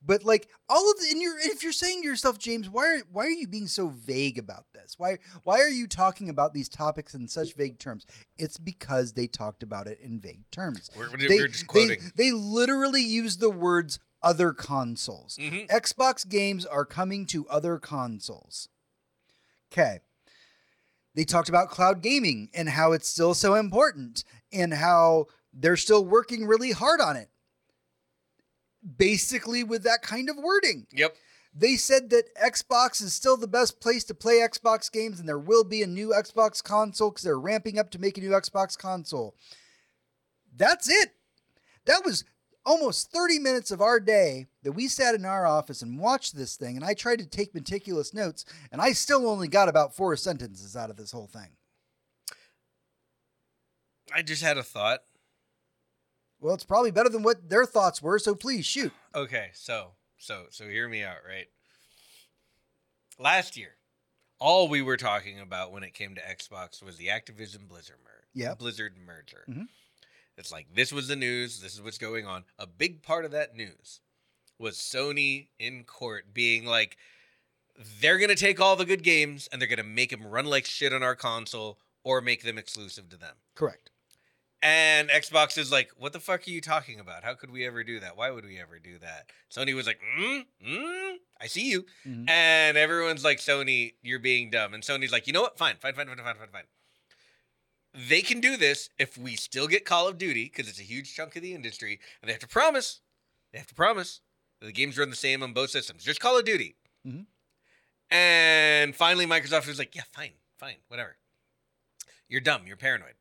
but like all of the, and you're, if you're saying to yourself, James, why are, why are you being so vague about this? Why, why are you talking about these topics in such vague terms? It's because they talked about it in vague terms. We're, we're they, just quoting. They, they literally used the words other consoles. Mm-hmm. Xbox games are coming to other consoles. Okay. They talked about cloud gaming and how it's still so important and how they're still working really hard on it. Basically with that kind of wording. Yep. They said that Xbox is still the best place to play Xbox games, and there will be a new Xbox console because they're ramping up to make a new Xbox console. That's it. That was almost thirty minutes of our day that we sat in our office and watched this thing, and I tried to take meticulous notes, and I still only got about four sentences out of this whole thing. I just had a thought. Well, it's probably better than what their thoughts were, so please shoot. Okay, so, so, so hear me out, right? Last year, all we were talking about when it came to Xbox was the Activision Blizzard merger. Yeah. Blizzard merger. Mm-hmm. It's like, this was the news. This is what's going on. A big part of that news was Sony in court being like, they're going to take all the good games and they're going to make them run like shit on our console. or make them exclusive to them. Correct. And Xbox is like, what the fuck are you talking about? How could we ever do that? Why would we ever do that? Sony was like, mm, mm, I see you. Mm-hmm. And everyone's like, Sony, you're being dumb. And Sony's like, you know what? Fine, fine, fine, fine, fine, fine, fine. They can do this if we still get Call of Duty, because it's a huge chunk of the industry. And they have to promise, they have to promise that the games run the same on both systems. Just Call of Duty. Mm-hmm. And finally, Microsoft was like, yeah, fine, fine, whatever. You're dumb. You're paranoid.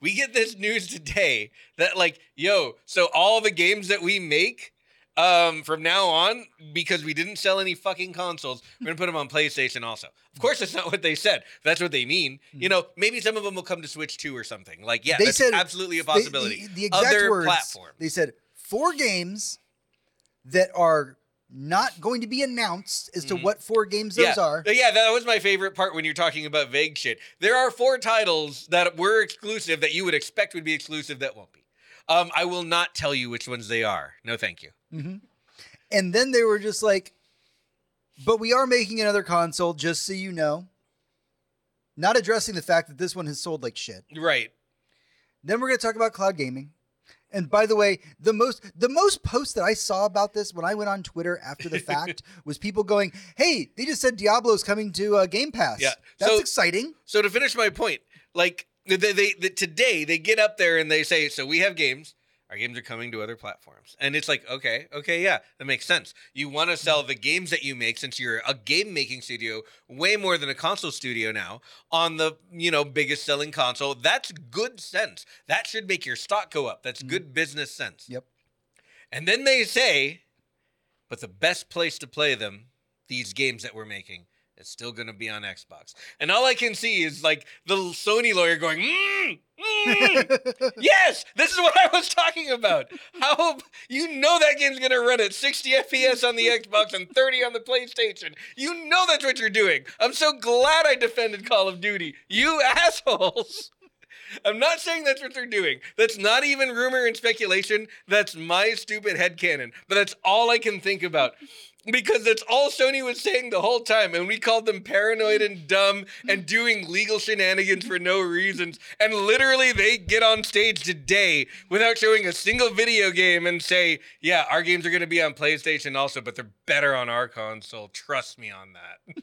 We get this news today that, like, yo, so all the games that we make um, from now on, because we didn't sell any fucking consoles, we're going to put them on PlayStation also. Of course, that's not what they said. That's what they mean. You know, maybe some of them will come to Switch two or something. Like, yeah, they that's said, absolutely a possibility. They, the, the exact Other words, platform. They said four games that are not going to be announced as to mm-hmm. what four games those yeah. are. Yeah, that was my favorite part when you're talking about vague shit. There are four titles that were exclusive that you would expect would be exclusive that won't be. Um, I will not tell you which ones they are. No, thank you. Mm-hmm. And then they were just like, but we are making another console, just so you know. Not addressing the fact that this one has sold like shit. Right. Then we're going to talk about cloud gaming. And by the way, the most the most posts that I saw about this when I went on Twitter after the fact was people going, hey, they just said Diablo's coming to uh, Game Pass. Yeah. That's so exciting. So to finish my point, like they, they, they today they get up there and they say, so we have games. Our games are coming to other platforms. And it's like, okay, okay, yeah, that makes sense. You want to sell the games that you make, since you're a game-making studio, way more than a console studio now, on the, you know, biggest selling console. That's good sense. That should make your stock go up. That's good business sense. Yep. And then they say, but the best place to play them, these games that we're making, is still going to be on Xbox. And all I can see is, like, the Sony lawyer going, mm, mm, yes, this is what I was talking about. How you know that game's going to run at sixty F P S on the Xbox and thirty on the PlayStation. You know that's what you're doing. I'm so glad I defended Call of Duty. You assholes. I'm not saying that's what they're doing. That's not even rumor and speculation. That's my stupid headcanon. But that's all I can think about. Because that's all Sony was saying the whole time, and we called them paranoid and dumb and doing legal shenanigans for no reasons. And literally, they get on stage today without showing a single video game and say, yeah, our games are going to be on PlayStation also, but they're better on our console. Trust me on that.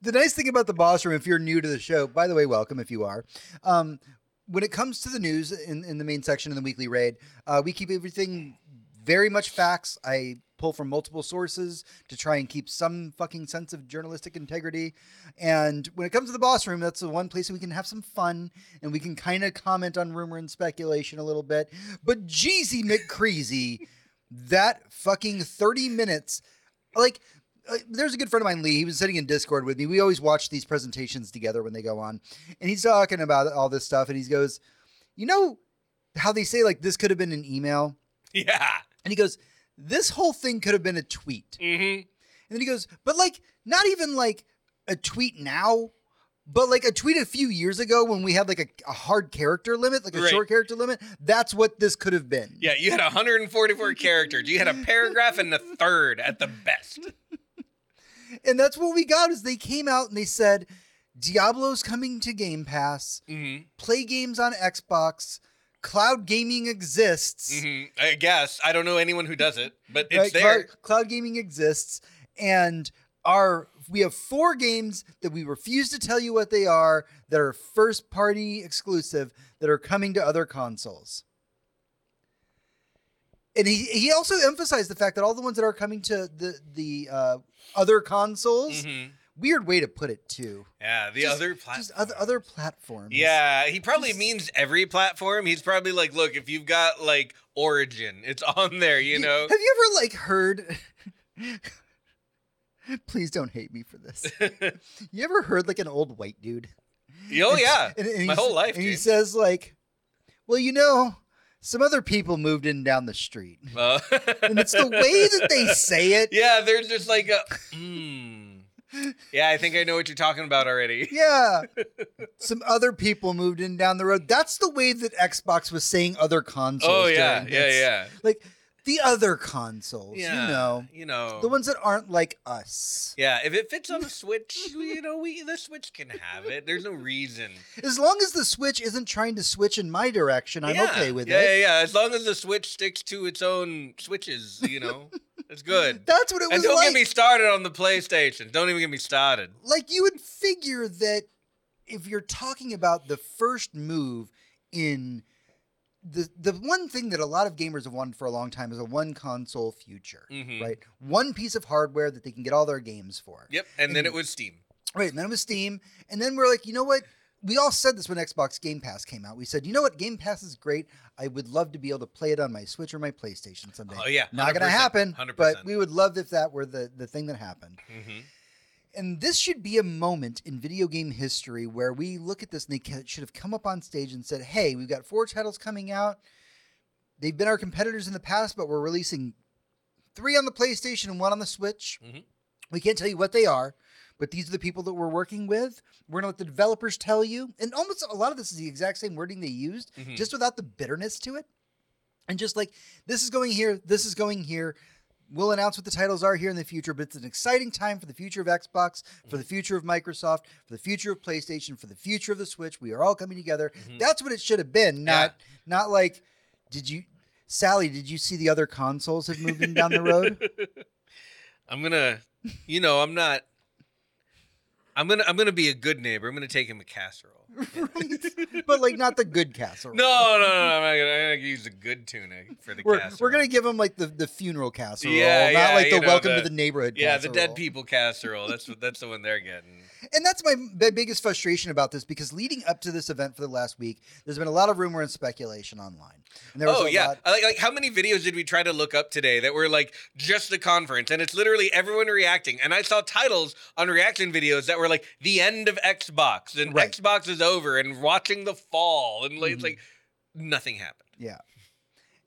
The nice thing about the Boss Room, if you're new to the show, by the way, welcome if you are, um, when it comes to the news in, in the main section of the Weekly Raid, uh, we keep everything very much facts. I pull from multiple sources to try and keep some fucking sense of journalistic integrity. And when it comes to the Boss Room, that's the one place we can have some fun and we can kind of comment on rumor and speculation a little bit. But Jeezy McCreasy, that fucking thirty minutes, like uh, there's a good friend of mine, Lee, he was sitting in Discord with me. We always watch these presentations together when they go on, and he's talking about all this stuff. And he goes, you know how they say, like, this could have been an email. Yeah. And he goes, this whole thing could have been a tweet. Mm-hmm. And then he goes, but like, not even like a tweet now, but like a tweet a few years ago when we had like a, a hard character limit, like a right. short character limit. That's what this could have been. Yeah, you had one hundred forty-four characters. You had a paragraph and a third at the best. And that's what we got is they came out and they said, Diablo's coming to Game Pass, mm-hmm. play games on Xbox, cloud gaming exists. Mm-hmm. I guess. I don't know anyone who does it, but it's right? there. Cloud, cloud gaming exists, and our we have four games that we refuse to tell you what they are that are first-party exclusive that are coming to other consoles. And he, he also emphasized the fact that all the ones that are coming to the, the uh, other consoles... Mm-hmm. Weird way to put it, too. Yeah, the just, other platforms. Just other, other platforms. Yeah, he probably just, means every platform. He's probably like, look, if you've got, like, Origin, it's on there, you know? Have you ever, like, heard... Please don't hate me for this. You ever heard, like, an old white dude? Oh, and, yeah. And, and My whole life, And dude. He says, like, well, you know... some other people moved in down the street. Uh. And it's the way that they say it. Yeah, they're just like a... Mm. Yeah, I think I know what you're talking about already. Yeah. Some other people moved in down the road. That's the way that Xbox was saying other consoles. Oh, yeah, yeah, yeah. Like, The other consoles, yeah, you know, you know, the ones that aren't like us. Yeah, if it fits on the Switch, you know, we the Switch can have it. There's no reason. As long as the Switch isn't trying to switch in my direction, I'm yeah. okay with yeah, it. Yeah, yeah, as long as the Switch sticks to its own switches, you know, it's good. That's what it was like. And don't like. get me started on the PlayStation. Don't even get me started. Like, you would figure that if you're talking about the first move in... The the one thing that a lot of gamers have wanted for a long time is a one console future, mm-hmm. right? One piece of hardware that they can get all their games for. Yep, and, and then it was Steam. Right, and then it was Steam. And then we're like, you know what? We all said this when Xbox Game Pass came out. We said, you know what? Game Pass is great. I would love to be able to play it on my Switch or my PlayStation someday. Oh, yeah. Not going to happen, one hundred percent. But we would love if that were the, the thing that happened. Mm-hmm. And this should be a moment in video game history where we look at this and they should have come up on stage and said, hey, we've got four titles coming out. They've been our competitors in the past, but we're releasing three on the PlayStation and one on the Switch. Mm-hmm. We can't tell you what they are, but these are the people that we're working with. We're going to let the developers tell you. And almost a lot of this is the exact same wording they used, mm-hmm. just without the bitterness to it. And just like, this is going here, this is going here. We'll announce what the titles are here in the future, but it's an exciting time for the future of Xbox, for the future of Microsoft, for the future of PlayStation, for the future of the Switch. We are all coming together. Mm-hmm. That's what it should have been. Not, yeah. not like, did you, Sally, did you see the other consoles have moved down the road? I'm going to, you know, I'm not, I'm going to, I'm going to be a good neighbor. I'm going to take him a casserole. Right? But like not the good casserole. No, no, no. I'm not going to use the good tunic for the we're, casserole. We're going to give him like the, the funeral casserole. Yeah, not yeah, like the know, welcome the, to the neighborhood yeah, casserole. Yeah, the dead people casserole. That's what, that's the one they're getting. And that's my, my biggest frustration about this, because leading up to this event for the last week, there's been a lot of rumor and speculation online. And there was oh, a yeah. lot... Like, like how many videos did we try to look up today that were like just the conference? And it's literally everyone reacting. And I saw titles on reaction videos that were like the end of Xbox and right. Xbox is over and watching the fall and like, mm-hmm. like nothing happened. Yeah.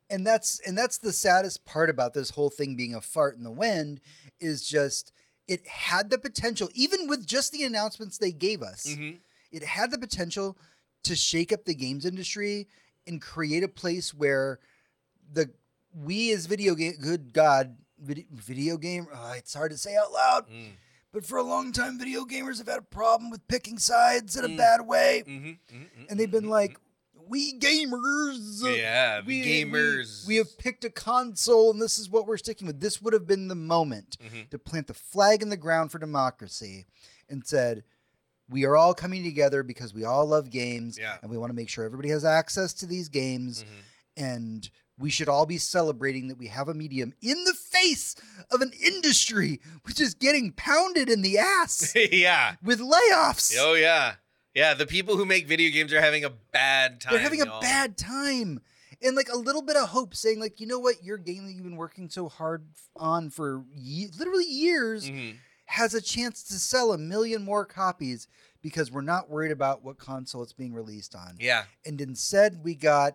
And that's, and that's the saddest part about this whole thing being a fart in the wind is just, it had the potential, even with just the announcements they gave us, mm-hmm. it had the potential to shake up the games industry and create a place where the, we as video game, good God, video, video game, oh, it's hard to say out loud. Mm. But for a long time, video gamers have had a problem with picking sides in a mm. bad way. Mm-hmm, mm-hmm, and they've been mm-hmm. like, we gamers. Yeah, we gamers. We, we have picked a console, and this is what we're sticking with. This would have been the moment mm-hmm. to plant the flag in the ground for democracy and said, we are all coming together because we all love games, yeah. and we want to make sure everybody has access to these games. Mm-hmm. And we should all be celebrating that we have a medium in the face of an industry which is getting pounded in the ass. yeah. With layoffs. Oh, yeah. Yeah, the people who make video games are having a bad time. They're having y'all. a bad time. And like a little bit of hope saying like, you know what? Your game that you've been working so hard on for ye- literally years mm-hmm. has a chance to sell a million more copies because we're not worried about what console it's being released on. Yeah. And instead we got...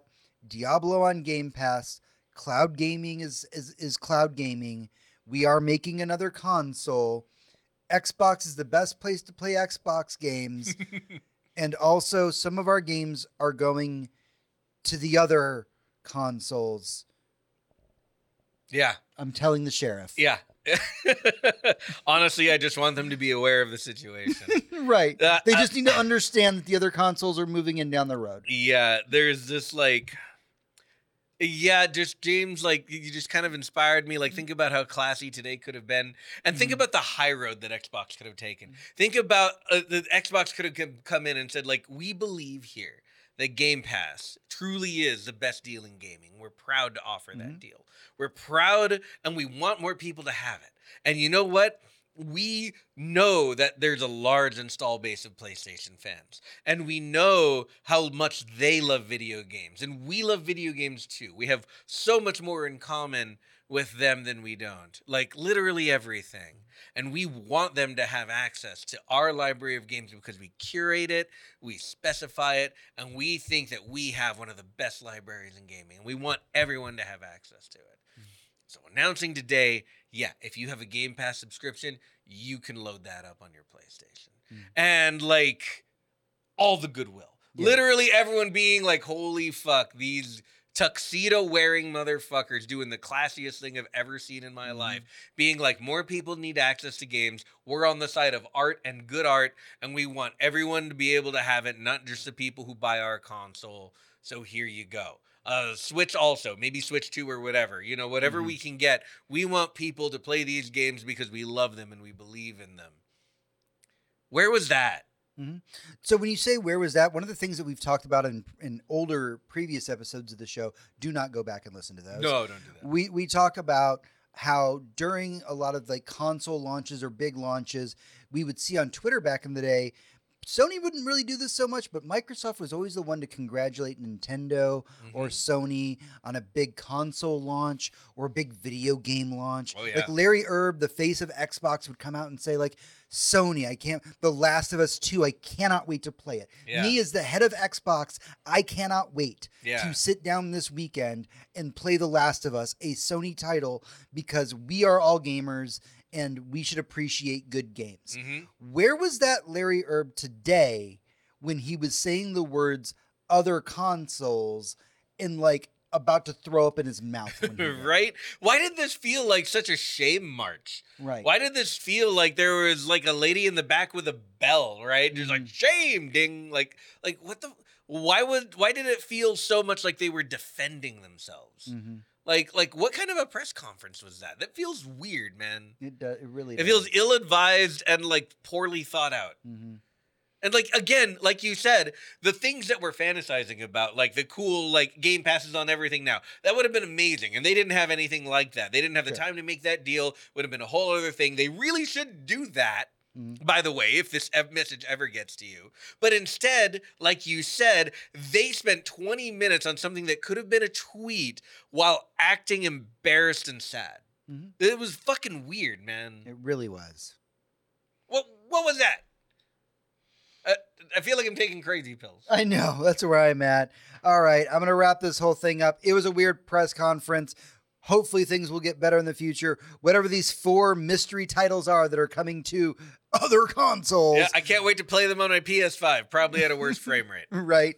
Diablo on Game Pass, cloud gaming is, is is cloud gaming. We are making another console. Xbox is the best place to play Xbox games. And also some of our games are going to the other consoles. Yeah. I'm telling the sheriff. Yeah. Honestly, I just want them to be aware of the situation. Right. Uh, they just uh, need to understand that the other consoles are moving in down the road. Yeah. There's this like... Yeah, just James, like, you just kind of inspired me. Like, think about how classy today could have been. And think mm-hmm. about the high road that Xbox could have taken. Think about uh, the Xbox could have come in and said, like, we believe here that Game Pass truly is the best deal in gaming. We're proud to offer mm-hmm. that deal. We're proud and we want more people to have it. And you know what? We know that there's a large install base of PlayStation fans, and we know how much they love video games, and we love video games too. We have so much more in common with them than we don't, like literally everything. And we want them to have access to our library of games because we curate it, we specify it, and we think that we have one of the best libraries in gaming, and we want everyone to have access to it. So announcing today, yeah, if you have a Game Pass subscription, you can load that up on your PlayStation. Mm. And, like, all the goodwill. Yeah. Literally everyone being like, holy fuck, these tuxedo wearing motherfuckers doing the classiest thing I've ever seen in my mm-hmm. life, being like, more people need access to games. We're on the side of art and good art, and we want everyone to be able to have it, not just the people who buy our console. So here you go. Uh, Switch also, maybe Switch two or whatever. You know, whatever mm-hmm. we can get. We want people to play these games because we love them and we believe in them. Where was that? Mm-hmm. So when you say where was that, one of the things that we've talked about in, in older previous episodes of the show, do not go back and listen to those. No, don't do that. We, we talk about how during a lot of like console launches or big launches, we would see on Twitter back in the day, Sony wouldn't really do this so much, but Microsoft was always the one to congratulate Nintendo mm-hmm. or Sony on a big console launch or a big video game launch. Oh, yeah. Like Larry Erb, the face of Xbox, would come out and say like, Sony, I can't, The Last of Us two, I cannot wait to play it. Yeah. Me as the head of Xbox, I cannot wait yeah. to sit down this weekend and play The Last of Us, a Sony title, because we are all gamers and we should appreciate good games. Mm-hmm. Where was that Larry Erb today when he was saying the words other consoles and like about to throw up in his mouth? When he right? Why did this feel like such a shame march? Right. Why did this feel like there was like a lady in the back with a bell, right? Just mm-hmm. like shame, ding. Like, like what the, why would, why did it feel so much like they were defending themselves? Mm-hmm. Like, like, what kind of a press conference was that? That feels weird, man. It does. It really. It does. Feels ill-advised and like poorly thought out. Mm-hmm. And like again, like you said, the things that we're fantasizing about, like the cool, like Game Passes on everything now, that would have been amazing. And they didn't have anything like that. They didn't have the sure. time to make that deal. Would have been a whole other thing. They really should do that. By the way, if this message ever gets to you. But instead, like you said, they spent twenty minutes on something that could have been a tweet while acting embarrassed and sad. Mm-hmm. It was fucking weird, man. It really was. What, what was that? Uh, I feel like I'm taking crazy pills. I know. That's where I'm at. All right. I'm going to wrap this whole thing up. It was a weird press conference. Hopefully things will get better in the future. Whatever these four mystery titles are that are coming to other consoles. Yeah, I can't wait to play them on my P S five, probably at a worse frame rate. Right.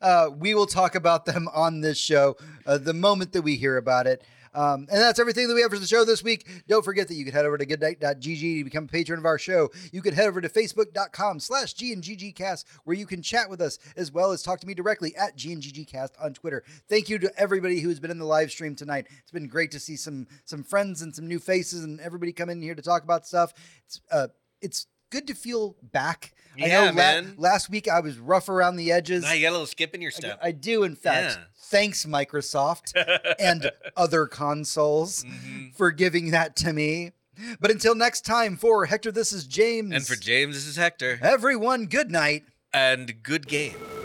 Uh, we will talk about them on this show uh, the moment that we hear about it. Um, and that's everything that we have for the show this week. Don't forget that you can head over to goodnight dot g g to become a patron of our show. You can head over to facebook dot com slash G N G G cast where you can chat with us as well as talk to me directly at G N G G cast on Twitter. Thank you to everybody who's been in the live stream tonight. It's been great to see some some friends and some new faces and everybody come in here to talk about stuff. It's uh, it's good to feel back. Yeah, I know man. La- last week I was rough around the edges. Now you got a little skip in your step. I, I do, in fact. Yeah. Thanks, Microsoft and other consoles mm-hmm. for giving that to me. But until next time, for Hector, this is James. And for James, this is Hector. Everyone, good night. And good game.